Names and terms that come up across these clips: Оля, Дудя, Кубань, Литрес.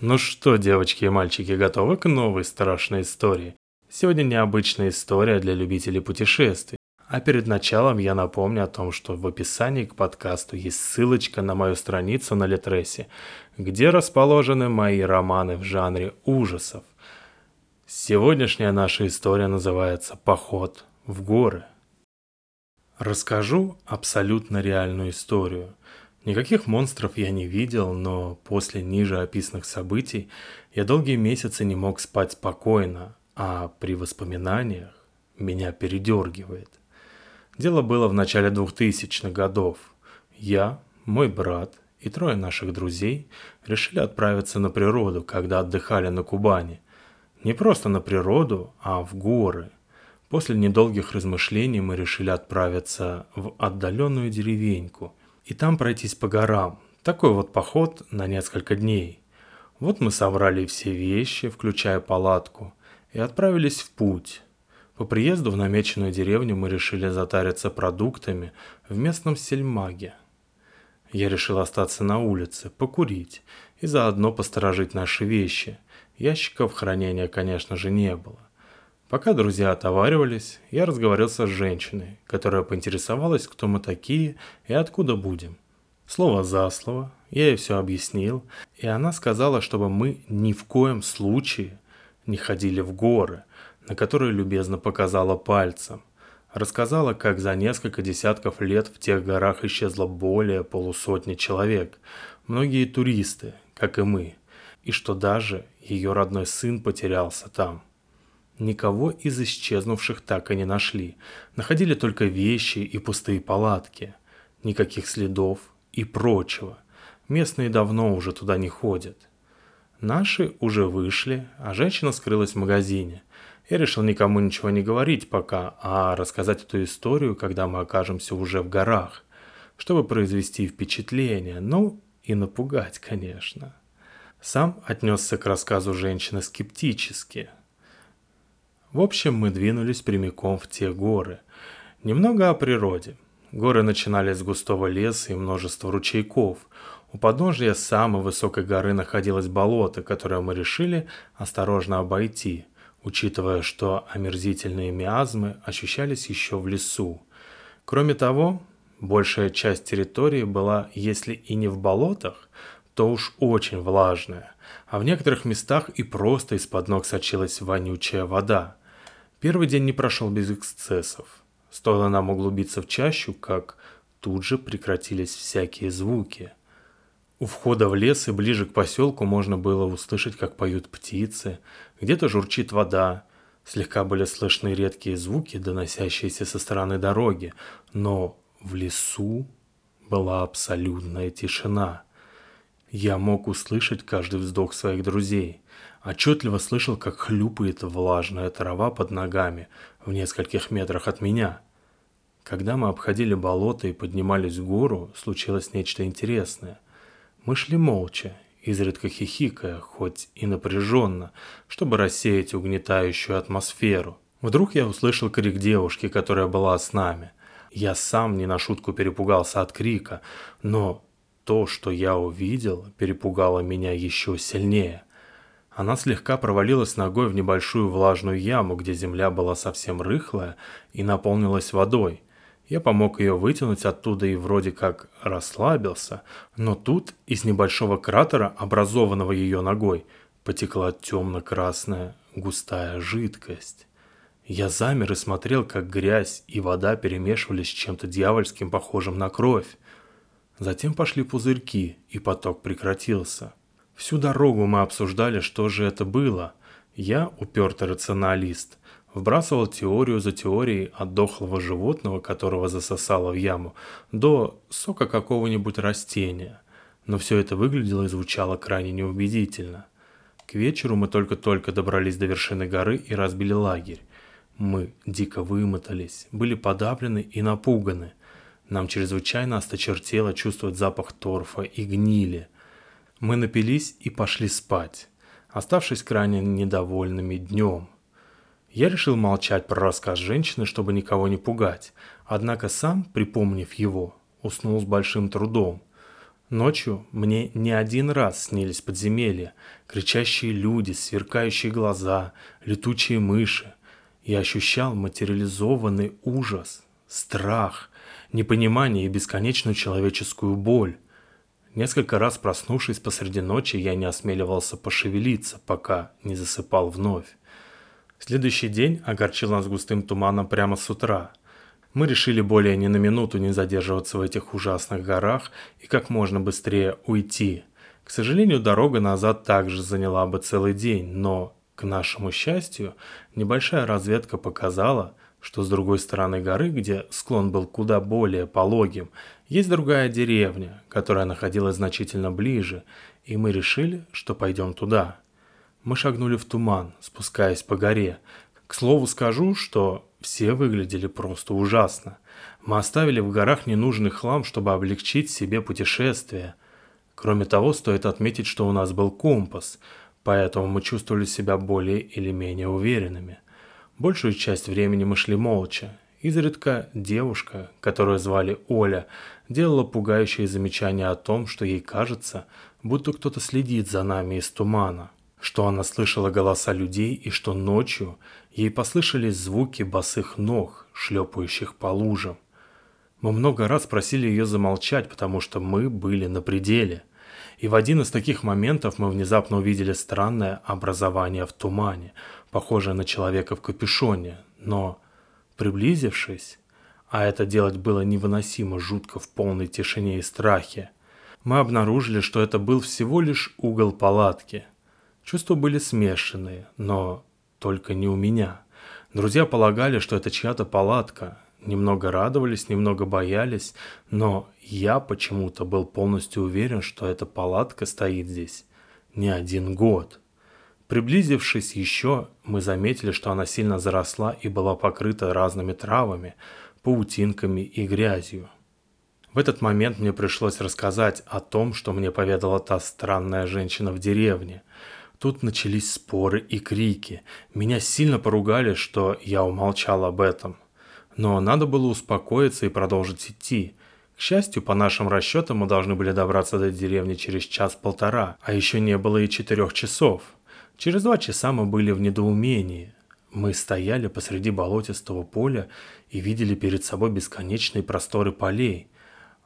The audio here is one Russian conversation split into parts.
Ну что, девочки и мальчики, готовы к новой страшной истории? Сегодня необычная история для любителей путешествий. А перед началом я напомню о том, что в описании к подкасту есть ссылочка на мою страницу на Литресе, где расположены мои романы в жанре ужасов. Сегодняшняя наша история называется «Поход в горы». Расскажу абсолютно реальную историю. Никаких монстров я не видел, но после ниже описанных событий я долгие месяцы не мог спать спокойно, а при воспоминаниях меня передергивает. Дело было в начале 2000-х годов. Я, мой брат и трое наших друзей решили отправиться на природу, когда отдыхали на Кубани. Не просто на природу, а в горы. После недолгих размышлений мы решили отправиться в отдаленную деревеньку и там пройтись по горам. Такой вот поход на несколько дней. Вот мы собрали все вещи, включая палатку, и отправились в путь. По приезду в намеченную деревню мы решили затариться продуктами в местном сельмаге. Я решил остаться на улице, покурить и заодно посторожить наши вещи. Ящиков хранения, конечно же, не было. Пока друзья отоваривались, я разговорился с женщиной, которая поинтересовалась, кто мы такие и откуда будем. Слово за слово, я ей все объяснил, и она сказала, чтобы мы ни в коем случае не ходили в горы, на которые любезно показала пальцем. Рассказала, как за несколько десятков лет в тех горах исчезло более полусотни человек, многие туристы, как и мы, и что даже ее родной сын потерялся там. Никого из исчезнувших так и не нашли. Находили только вещи и пустые палатки. Никаких следов и прочего. Местные давно уже туда не ходят. Наши уже вышли, а женщина скрылась в магазине. Я решил никому ничего не говорить пока, а рассказать эту историю, когда мы окажемся уже в горах, чтобы произвести впечатление, ну и напугать, конечно. Сам отнесся к рассказу женщины скептически. В общем, мы двинулись прямиком в те горы. Немного о природе. Горы начинались с густого леса и множества ручейков. У подножия самой высокой горы находилось болото, которое мы решили осторожно обойти, учитывая, что омерзительные миазмы ощущались еще в лесу. Кроме того, большая часть территории была, если и не в болотах, то уж очень влажная, а в некоторых местах и просто из-под ног сочилась вонючая вода. Первый день не прошел без эксцессов. Стоило нам углубиться в чащу, как тут же прекратились всякие звуки. У входа в лес и ближе к поселку можно было услышать, как поют птицы, где-то журчит вода. Слегка были слышны редкие звуки, доносящиеся со стороны дороги, но в лесу была абсолютная тишина. Я мог услышать каждый вздох своих друзей. Отчетливо слышал, как хлюпает влажная трава под ногами в нескольких метрах от меня. Когда мы обходили болото и поднимались в гору, случилось нечто интересное. Мы шли молча, изредка хихикая, хоть и напряженно, чтобы рассеять угнетающую атмосферу. Вдруг я услышал крик девушки, которая была с нами. Я сам не на шутку перепугался от крика, но то, что я увидел, перепугало меня еще сильнее. Она слегка провалилась ногой в небольшую влажную яму, где земля была совсем рыхлая и наполнилась водой. Я помог ее вытянуть оттуда и вроде как расслабился, но тут из небольшого кратера, образованного ее ногой, потекла темно-красная густая жидкость. Я замер и смотрел, как грязь и вода перемешивались с чем-то дьявольским, похожим на кровь. Затем пошли пузырьки, и поток прекратился. Всю дорогу мы обсуждали, что же это было. Я, упертый рационалист, вбрасывал теорию за теорией от дохлого животного, которого засосало в яму, до сока какого-нибудь растения. Но все это выглядело и звучало крайне неубедительно. К вечеру мы только-только добрались до вершины горы и разбили лагерь. Мы дико вымотались, были подавлены и напуганы. Нам чрезвычайно осточертело чувствовать запах торфа и гнили. Мы напились и пошли спать, оставшись крайне недовольными днем. Я решил молчать про рассказ женщины, чтобы никого не пугать, однако сам, припомнив его, уснул с большим трудом. Ночью мне не один раз снились подземелья, кричащие люди, сверкающие глаза, летучие мыши. Я ощущал материализованный ужас, страх, непонимание и бесконечную человеческую боль. Несколько раз проснувшись посреди ночи, я не осмеливался пошевелиться, пока не засыпал вновь. Следующий день огорчил нас густым туманом прямо с утра. Мы решили более ни на минуту не задерживаться в этих ужасных горах и как можно быстрее уйти. К сожалению, дорога назад также заняла бы целый день, но, к нашему счастью, небольшая разведка показала, что с другой стороны горы, где склон был куда более пологим, есть другая деревня, которая находилась значительно ближе, и мы решили, что пойдем туда. Мы шагнули в туман, спускаясь по горе. К слову скажу, что все выглядели просто ужасно. Мы оставили в горах ненужный хлам, чтобы облегчить себе путешествие. Кроме того, стоит отметить, что у нас был компас, поэтому мы чувствовали себя более или менее уверенными. Большую часть времени мы шли молча. Изредка девушка, которую звали Оля, делала пугающие замечания о том, что ей кажется, будто кто-то следит за нами из тумана, что она слышала голоса людей и что ночью ей послышались звуки босых ног, шлепающих по лужам. Мы много раз просили ее замолчать, потому что мы были на пределе. И в один из таких моментов мы внезапно увидели странное образование в тумане, похожее на человека в капюшоне, но, приблизившись, а это делать было невыносимо жутко в полной тишине и страхе, мы обнаружили, что это был всего лишь угол палатки. Чувства были смешанные, но только не у меня. Друзья полагали, что это чья-то палатка. Немного радовались, немного боялись, но я почему-то был полностью уверен, что эта палатка стоит здесь не один год. Приблизившись еще, мы заметили, что она сильно заросла и была покрыта разными травами, паутинками и грязью. В этот момент мне пришлось рассказать о том, что мне поведала та странная женщина в деревне. Тут начались споры и крики. Меня сильно поругали, что я умолчал об этом. Но надо было успокоиться и продолжить идти. К счастью, по нашим расчетам, мы должны были добраться до деревни через час-полтора, а еще не было и 4 часов. Через 2 часа мы были в недоумении. Мы стояли посреди болотистого поля и видели перед собой бесконечные просторы полей,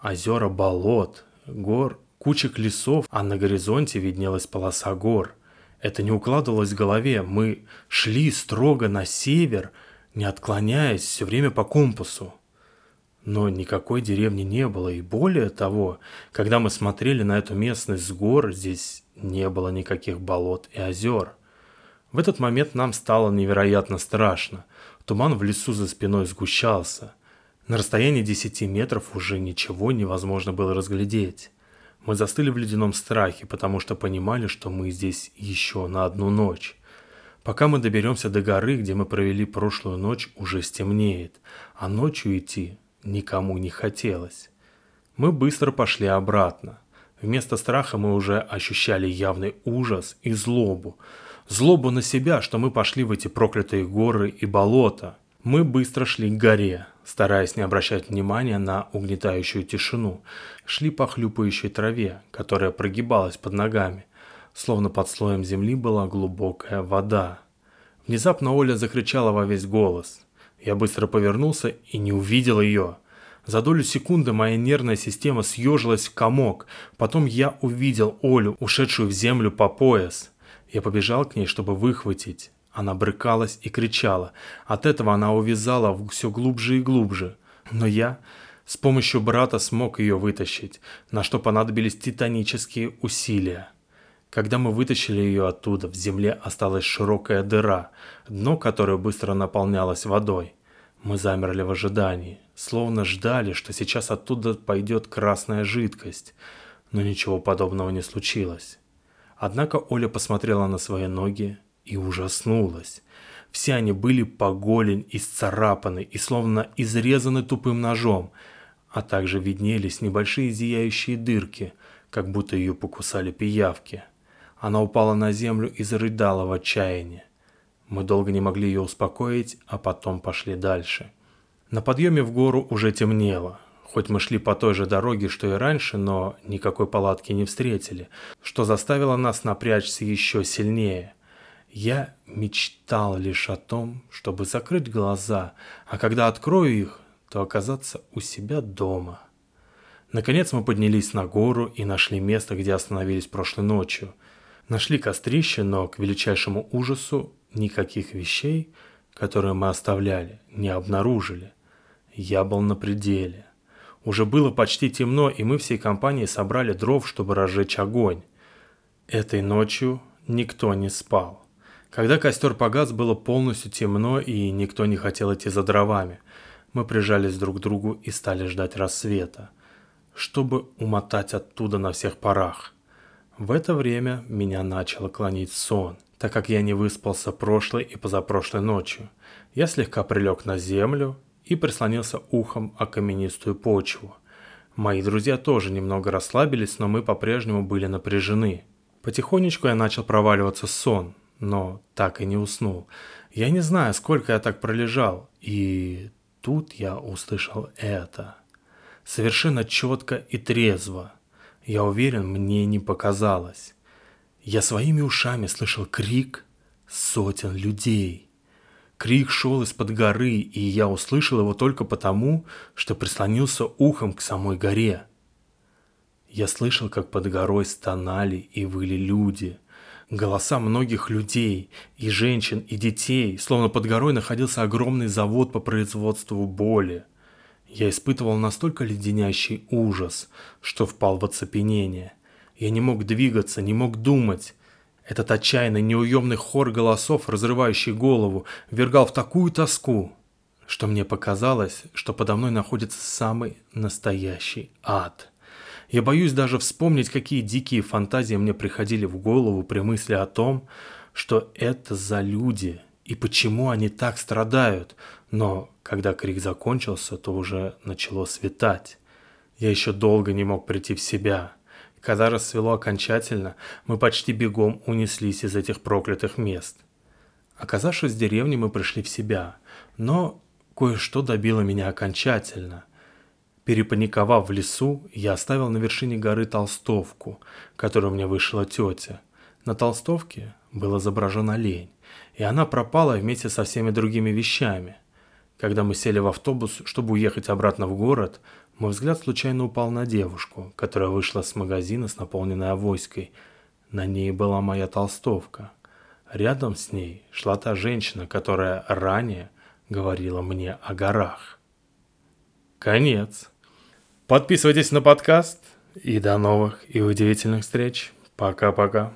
озера, болот, гор, кучек лесов, а на горизонте виднелась полоса гор. Это не укладывалось в голове, мы шли строго на север, не отклоняясь все время по компасу. Но никакой деревни не было, и более того, когда мы смотрели на эту местность с гор, здесь не было никаких болот и озер. В этот момент нам стало невероятно страшно. Туман в лесу за спиной сгущался. На расстоянии 10 метров уже ничего невозможно было разглядеть. Мы застыли в ледяном страхе, потому что понимали, что мы здесь еще на одну ночь. Пока мы доберемся до горы, где мы провели прошлую ночь, уже стемнеет, а ночью идти никому не хотелось. Мы быстро пошли обратно. Вместо страха мы уже ощущали явный ужас и злобу. Злобу на себя, что мы пошли в эти проклятые горы и болота. Мы быстро шли к горе, стараясь не обращать внимания на угнетающую тишину. Шли по хлюпающей траве, которая прогибалась под ногами. Словно под слоем земли была глубокая вода. Внезапно Оля закричала во весь голос. Я быстро повернулся и не увидел ее. За долю секунды моя нервная система съежилась в комок. Потом я увидел Олю, ушедшую в землю по пояс. Я побежал к ней, чтобы выхватить. Она брыкалась и кричала. От этого она увязала все глубже и глубже. Но я с помощью брата смог ее вытащить, на что понадобились титанические усилия. Когда мы вытащили ее оттуда, в земле осталась широкая дыра, дно которой быстро наполнялось водой. Мы замерли в ожидании, словно ждали, что сейчас оттуда пойдет красная жидкость. Но ничего подобного не случилось. Однако Оля посмотрела на свои ноги и ужаснулась. Все они были по голень исцарапаны и словно изрезаны тупым ножом, а также виднелись небольшие зияющие дырки, как будто ее покусали пиявки. Она упала на землю и зарыдала в отчаянии. Мы долго не могли ее успокоить, а потом пошли дальше. На подъеме в гору уже темнело. Хоть мы шли по той же дороге, что и раньше, но никакой палатки не встретили, что заставило нас напрячься еще сильнее. Я мечтал лишь о том, чтобы закрыть глаза, а когда открою их, то оказаться у себя дома. Наконец мы поднялись на гору и нашли место, где остановились прошлой ночью. Нашли кострище, но к величайшему ужасу никаких вещей, которые мы оставляли, не обнаружили. Я был на пределе. Уже было почти темно, и мы всей компанией собрали дров, чтобы разжечь огонь. Этой ночью никто не спал. Когда костер погас, было полностью темно, и никто не хотел идти за дровами. Мы прижались друг к другу и стали ждать рассвета, чтобы умотать оттуда на всех парах. В это время меня начало клонить в сон, так как я не выспался прошлой и позапрошлой ночью. Я слегка прилег на землю и прислонился ухом о каменистую почву. Мои друзья тоже немного расслабились, но мы по-прежнему были напряжены. Потихонечку я начал проваливаться в сон, но так и не уснул. Я не знаю, сколько я так пролежал, и тут я услышал это. Совершенно четко и трезво. Я уверен, мне не показалось. Я своими ушами слышал крик сотен людей. Крик шел из-под горы, и я услышал его только потому, что прислонился ухом к самой горе. Я слышал, как под горой стонали и выли люди. Голоса многих людей, и женщин, и детей, словно под горой находился огромный завод по производству боли. Я испытывал настолько леденящий ужас, что впал в оцепенение. Я не мог двигаться, не мог думать. Этот отчаянный, неуемный хор голосов, разрывающий голову, ввергал в такую тоску, что мне показалось, что подо мной находится самый настоящий ад. Я боюсь даже вспомнить, какие дикие фантазии мне приходили в голову при мысли о том, что это за люди и почему они так страдают. Но когда крик закончился, то уже начало светать. Я еще долго не мог прийти в себя. Когда рассвело окончательно, мы почти бегом унеслись из этих проклятых мест. Оказавшись в деревне, мы пришли в себя, но кое-что добило меня окончательно. Перепаниковав в лесу, я оставил на вершине горы толстовку, которую мне вышила тетя. На толстовке был изображен олень, и она пропала вместе со всеми другими вещами. Когда мы сели в автобус, чтобы уехать обратно в город, мой взгляд случайно упал на девушку, которая вышла с магазина с наполненной авоськой. На ней была моя толстовка. Рядом с ней шла та женщина, которая ранее говорила мне о горах. Конец. Подписывайтесь на подкаст и до новых и удивительных встреч. Пока-пока.